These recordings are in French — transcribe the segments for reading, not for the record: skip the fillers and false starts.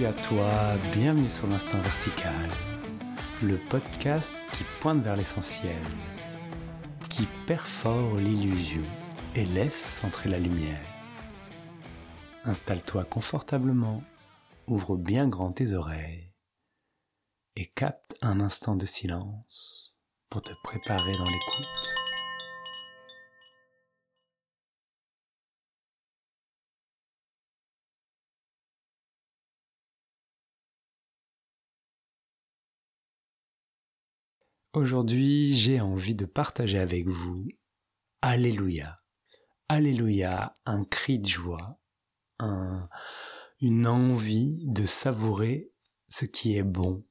Salut à toi, bienvenue sur l'Instant Vertical, le podcast qui pointe vers l'essentiel, qui perfore l'illusion et laisse entrer la lumière. Installe-toi confortablement, ouvre bien grand tes oreilles et capte un instant de silence pour te préparer dans l'écoute. Aujourd'hui, j'ai envie de partager avec vous « Alléluia ». Alléluia, un cri de joie, une envie de savourer ce qui est bon,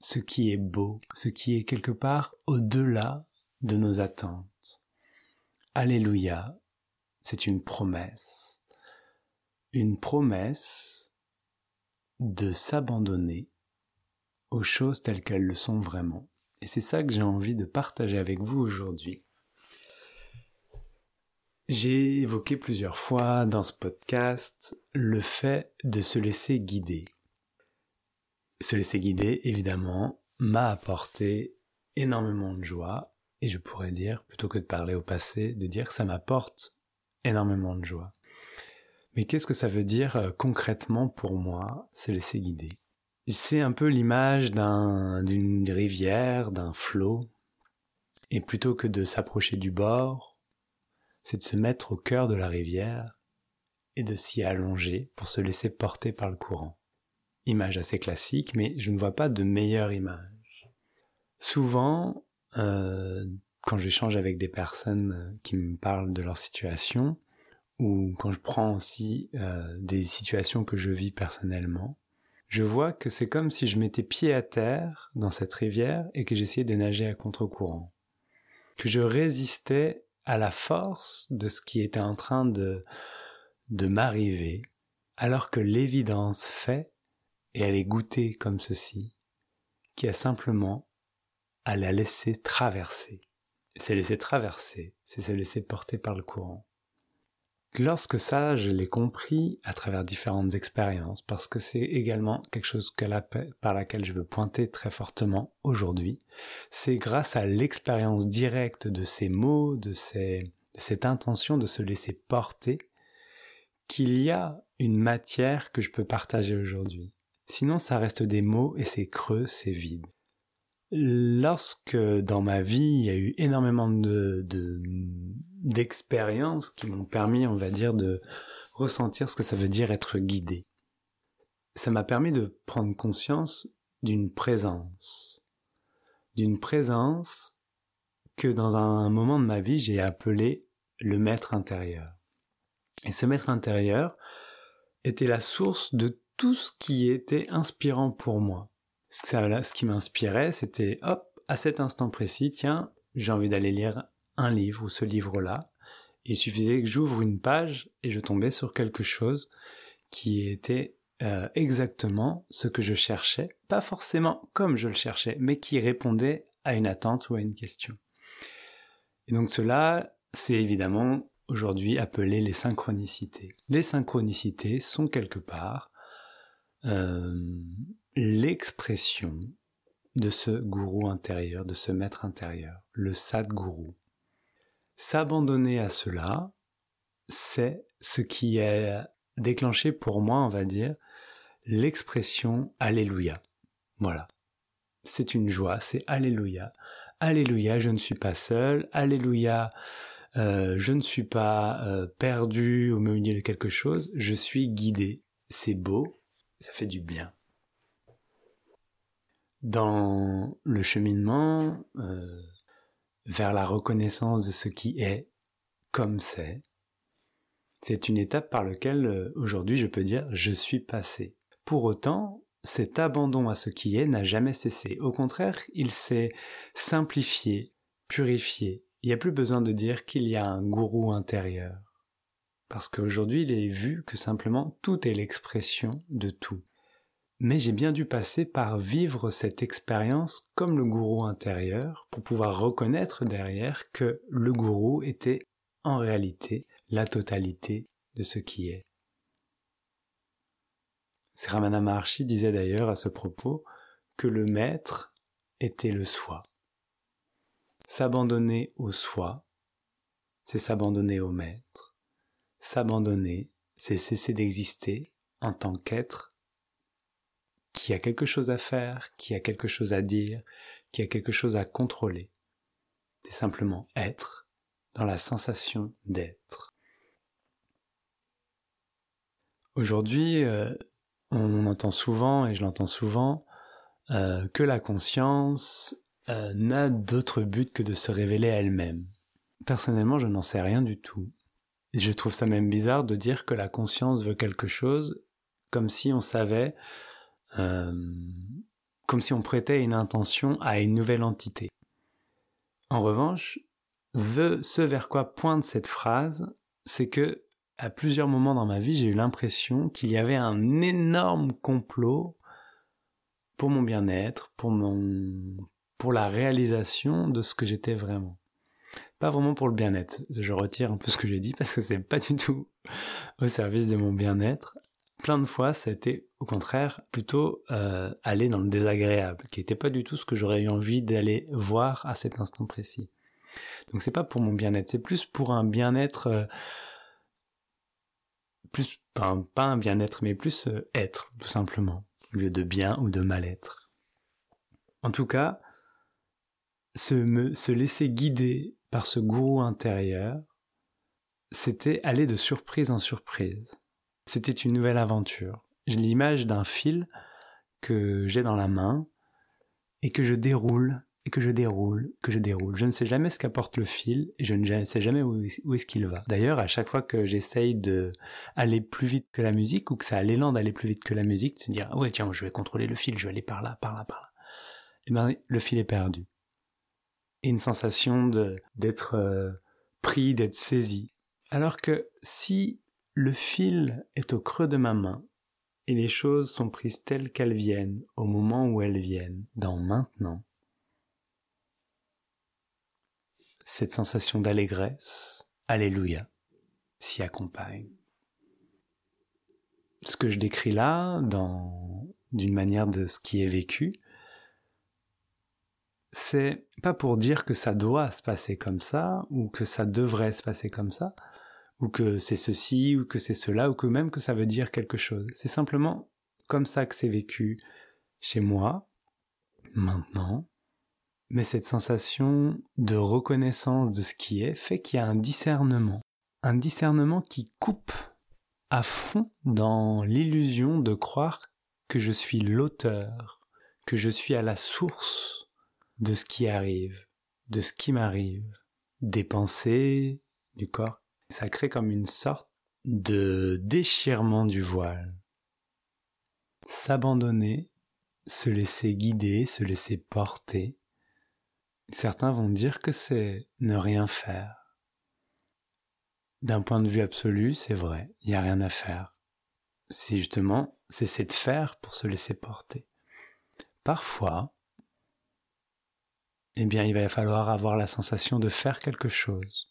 ce qui est beau, ce qui est quelque part au-delà de nos attentes. Alléluia, c'est une promesse de s'abandonner aux choses telles qu'elles le sont vraiment. Et c'est ça que j'ai envie de partager avec vous aujourd'hui. J'ai évoqué plusieurs fois dans ce podcast le fait de se laisser guider. Se laisser guider, évidemment, m'a apporté énormément de joie. Et je pourrais dire, plutôt que de parler au passé, de dire que ça m'apporte énormément de joie. Mais qu'est-ce que ça veut dire concrètement pour moi, se laisser guider ? C'est un peu l'image d'une rivière, d'un flot, et plutôt que de s'approcher du bord, c'est de se mettre au cœur de la rivière et de s'y allonger pour se laisser porter par le courant. Image assez classique, mais je ne vois pas de meilleure image. Souvent, quand j'échange avec des personnes qui me parlent de leur situation, ou quand je prends aussi des situations que je vis personnellement, je vois que c'est comme si je mettais pied à terre dans cette rivière et que j'essayais de nager à contre-courant. Que je résistais à la force de ce qui était en train de m'arriver, alors que l'évidence fait, et elle est goûtée comme ceci, qui a simplement à la laisser traverser. C'est laisser traverser, c'est se laisser porter par le courant. Lorsque ça, je l'ai compris à travers différentes expériences, parce que c'est également quelque chose par laquelle je veux pointer très fortement aujourd'hui, c'est grâce à l'expérience directe de ces mots, de cette intention de se laisser porter, qu'il y a une matière que je peux partager aujourd'hui. Sinon, ça reste des mots et c'est creux, c'est vide. Lorsque dans ma vie, il y a eu énormément d'expériences qui m'ont permis, on va dire, de ressentir ce que ça veut dire être guidé. Ça m'a permis de prendre conscience d'une présence que dans un moment de ma vie, j'ai appelé le maître intérieur. Et ce maître intérieur était la source de tout ce qui était inspirant pour moi. Ce qui m'inspirait, c'était, hop, à cet instant précis, tiens, j'ai envie d'aller lire un livre ou ce livre-là. Il suffisait que j'ouvre une page et je tombais sur quelque chose qui était exactement ce que je cherchais, pas forcément comme je le cherchais, mais qui répondait à une attente ou à une question. Et donc cela, c'est évidemment aujourd'hui appelé les synchronicités. Les synchronicités sont quelque part l'expression de ce gourou intérieur, de ce maître intérieur, le Sadhguru. S'abandonner à cela, c'est ce qui a déclenché pour moi, on va dire, l'expression Alléluia. Voilà. C'est une joie, c'est Alléluia. Alléluia, je ne suis pas seul. Alléluia, je ne suis pas perdu au milieu de quelque chose. Je suis guidé. C'est beau, ça fait du bien. Dans le cheminement vers la reconnaissance de ce qui est comme c'est une étape par laquelle aujourd'hui je peux dire je suis passé. Pour autant, cet abandon à ce qui est n'a jamais cessé. Au contraire, il s'est simplifié, purifié. Il n'y a plus besoin de dire qu'il y a un gourou intérieur. Parce qu'aujourd'hui, il est vu que simplement tout est l'expression de tout. Mais j'ai bien dû passer par vivre cette expérience comme le gourou intérieur pour pouvoir reconnaître derrière que le gourou était en réalité la totalité de ce qui est. Sri Ramana Maharshi disait d'ailleurs à ce propos que le maître était le soi. S'abandonner au soi, c'est s'abandonner au maître. S'abandonner, c'est cesser d'exister en tant qu'être qui a quelque chose à faire, qui a quelque chose à dire, qui a quelque chose à contrôler. C'est simplement être dans la sensation d'être. Aujourd'hui, on entend souvent, et je l'entends souvent, que la conscience n'a d'autre but que de se révéler à elle-même. Personnellement, je n'en sais rien du tout. Et je trouve ça même bizarre de dire que la conscience veut quelque chose, comme si on savait, comme si on prêtait une intention à une nouvelle entité. En revanche, ce vers quoi pointe cette phrase, c'est que à plusieurs moments dans ma vie, j'ai eu l'impression qu'il y avait un énorme complot pour mon bien-être, pour la réalisation de ce que j'étais vraiment. Pas vraiment pour le bien-être. Je retire un peu ce que j'ai dit parce que c'est pas du tout au service de mon bien-être. Plein de fois, ça a été au contraire plutôt aller dans le désagréable, qui n'était pas du tout ce que j'aurais eu envie d'aller voir à cet instant précis. Donc c'est pas pour mon bien-être, c'est plus pour un bien-être... pas un bien-être, mais plus être, tout simplement, au lieu de bien ou de mal-être. En tout cas, se laisser guider par ce gourou intérieur, c'était aller de surprise en surprise. C'était une nouvelle aventure. J'ai l'image d'un fil que j'ai dans la main et que je déroule, et que je déroule, que je déroule. Je ne sais jamais ce qu'apporte le fil, et je ne sais jamais où est-ce qu'il va. D'ailleurs, à chaque fois que j'essaye d'aller plus vite que la musique, ou que ça a l'élan d'aller plus vite que la musique, de se dire « ouais, tiens, je vais contrôler le fil, je vais aller par là, par là, par là », eh bien, le fil est perdu. Et une sensation d'être pris, d'être saisi. Alors que si le fil est au creux de ma main, et les choses sont prises telles qu'elles viennent, au moment où elles viennent, dans maintenant, cette sensation d'allégresse, alléluia, s'y accompagne. Ce que je décris là, d'une manière de ce qui est vécu, c'est pas pour dire que ça doit se passer comme ça, ou que ça devrait se passer comme ça, ou que c'est ceci, ou que c'est cela, ou que même que ça veut dire quelque chose. C'est simplement comme ça que c'est vécu chez moi, maintenant. Mais cette sensation de reconnaissance de ce qui est fait qu'il y a un discernement qui coupe à fond dans l'illusion de croire que je suis l'auteur, que je suis à la source de ce qui arrive, de ce qui m'arrive, des pensées, du corps. Ça crée comme une sorte de déchirement du voile. S'abandonner, se laisser guider, se laisser porter. Certains vont dire que c'est ne rien faire. D'un point de vue absolu, c'est vrai, il n'y a rien à faire. C'est justement cesser de faire pour se laisser porter. Parfois, eh bien, il va falloir avoir la sensation de faire quelque chose,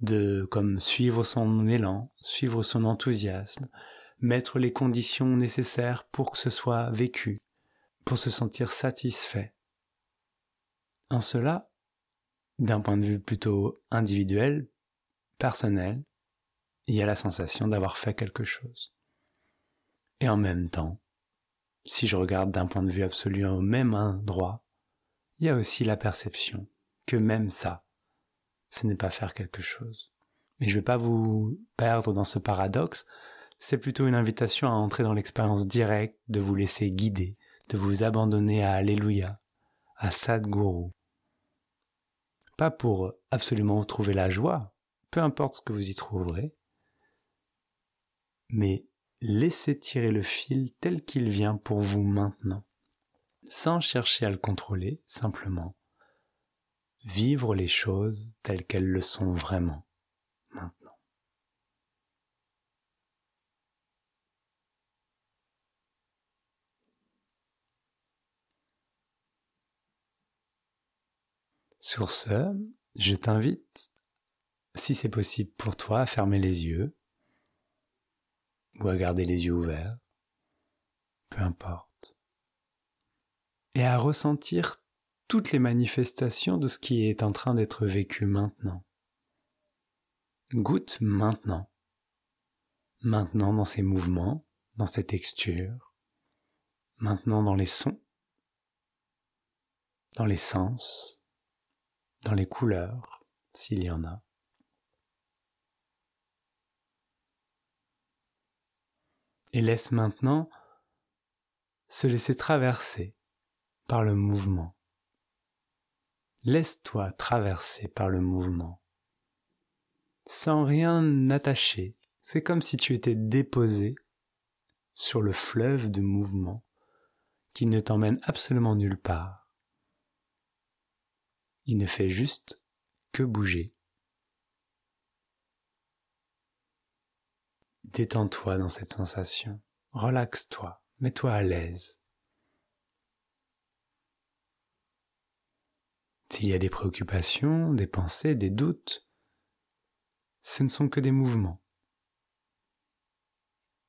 de comme suivre son élan, suivre son enthousiasme, mettre les conditions nécessaires pour que ce soit vécu, pour se sentir satisfait. En cela, d'un point de vue plutôt individuel, personnel, il y a la sensation d'avoir fait quelque chose. Et en même temps, si je regarde d'un point de vue absolu au même endroit, il y a aussi la perception que même ça, ce n'est pas faire quelque chose. Mais je ne vais pas vous perdre dans ce paradoxe, c'est plutôt une invitation à entrer dans l'expérience directe, de vous laisser guider, de vous abandonner à Alléluia, à Sadhguru. Pas pour absolument trouver la joie, peu importe ce que vous y trouverez, mais laissez tirer le fil tel qu'il vient pour vous maintenant, sans chercher à le contrôler, simplement vivre les choses telles qu'elles le sont vraiment, maintenant. Sur ce, je t'invite, si c'est possible pour toi, à fermer les yeux ou à garder les yeux ouverts, importe. Et à ressentir toutes les manifestations de ce qui est en train d'être vécu maintenant. Goûte maintenant. Maintenant dans ces mouvements, dans ces textures, maintenant dans les sons, dans les sens, dans les couleurs, s'il y en a. Et laisse maintenant se laisser traverser par le mouvement. Laisse-toi traverser par le mouvement, sans rien attacher. C'est comme si tu étais déposé sur le fleuve de mouvement qui ne t'emmène absolument nulle part. Il ne fait juste que bouger. Détends-toi dans cette sensation, relaxe-toi, mets-toi à l'aise. S'il y a des préoccupations, des pensées, des doutes, ce ne sont que des mouvements.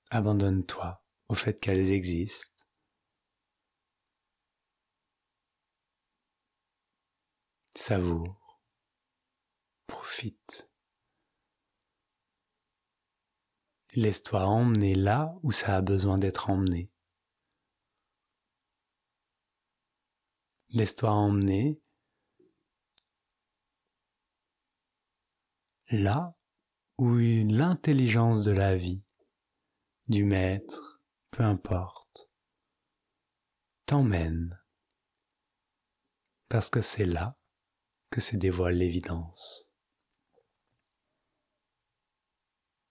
Abandonne-toi au fait qu'elles existent. Savoure. Profite. Laisse-toi emmener là où ça a besoin d'être emmené. Laisse-toi emmener là où l'intelligence de la vie du maître, peu importe, t'emmène, parce que c'est là que se dévoile l'évidence.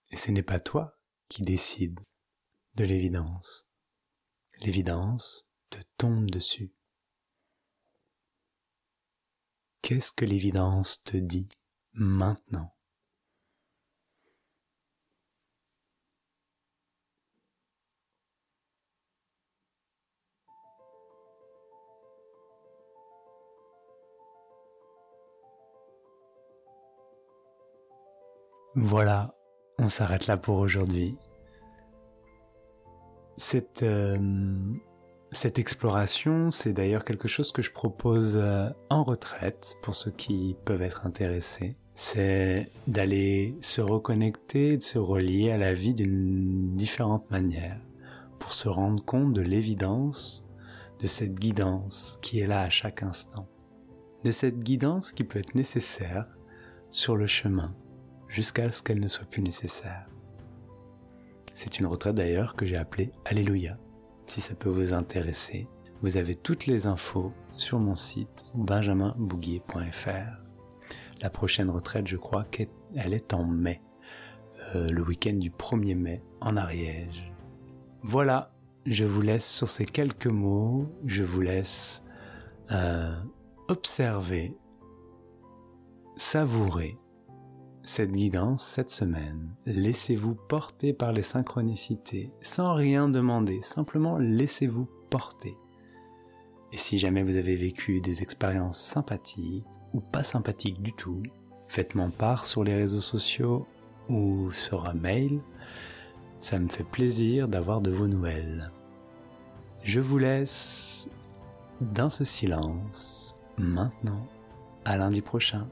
Et ce n'est pas toi qui décides de l'évidence. L'évidence te tombe dessus. Qu'est-ce que l'évidence te dit maintenant ? Voilà, on s'arrête là pour aujourd'hui. Cette exploration, c'est d'ailleurs quelque chose que je propose en retraite pour ceux qui peuvent être intéressés. C'est d'aller se reconnecter, de se relier à la vie d'une différente manière pour se rendre compte de l'évidence, de cette guidance qui est là à chaque instant. De cette guidance qui peut être nécessaire sur le chemin, jusqu'à ce qu'elle ne soit plus nécessaire. C'est une retraite d'ailleurs que j'ai appelée Alléluia. Si ça peut vous intéresser, vous avez toutes les infos sur mon site benjaminbouguier.fr. La prochaine retraite, je crois qu'elle est en mai, le week-end du 1er mai en Ariège. Voilà, je vous laisse sur ces quelques mots, je vous laisse observer, savourer cette guidance cette semaine. Laissez-vous porter par les synchronicités, sans rien demander, simplement laissez-vous porter. Et si jamais vous avez vécu des expériences sympathiques ou pas sympathiques du tout, faites-m'en part sur les réseaux sociaux ou sur un mail. Ça me fait plaisir d'avoir de vos nouvelles. Je vous laisse dans ce silence maintenant. À lundi prochain.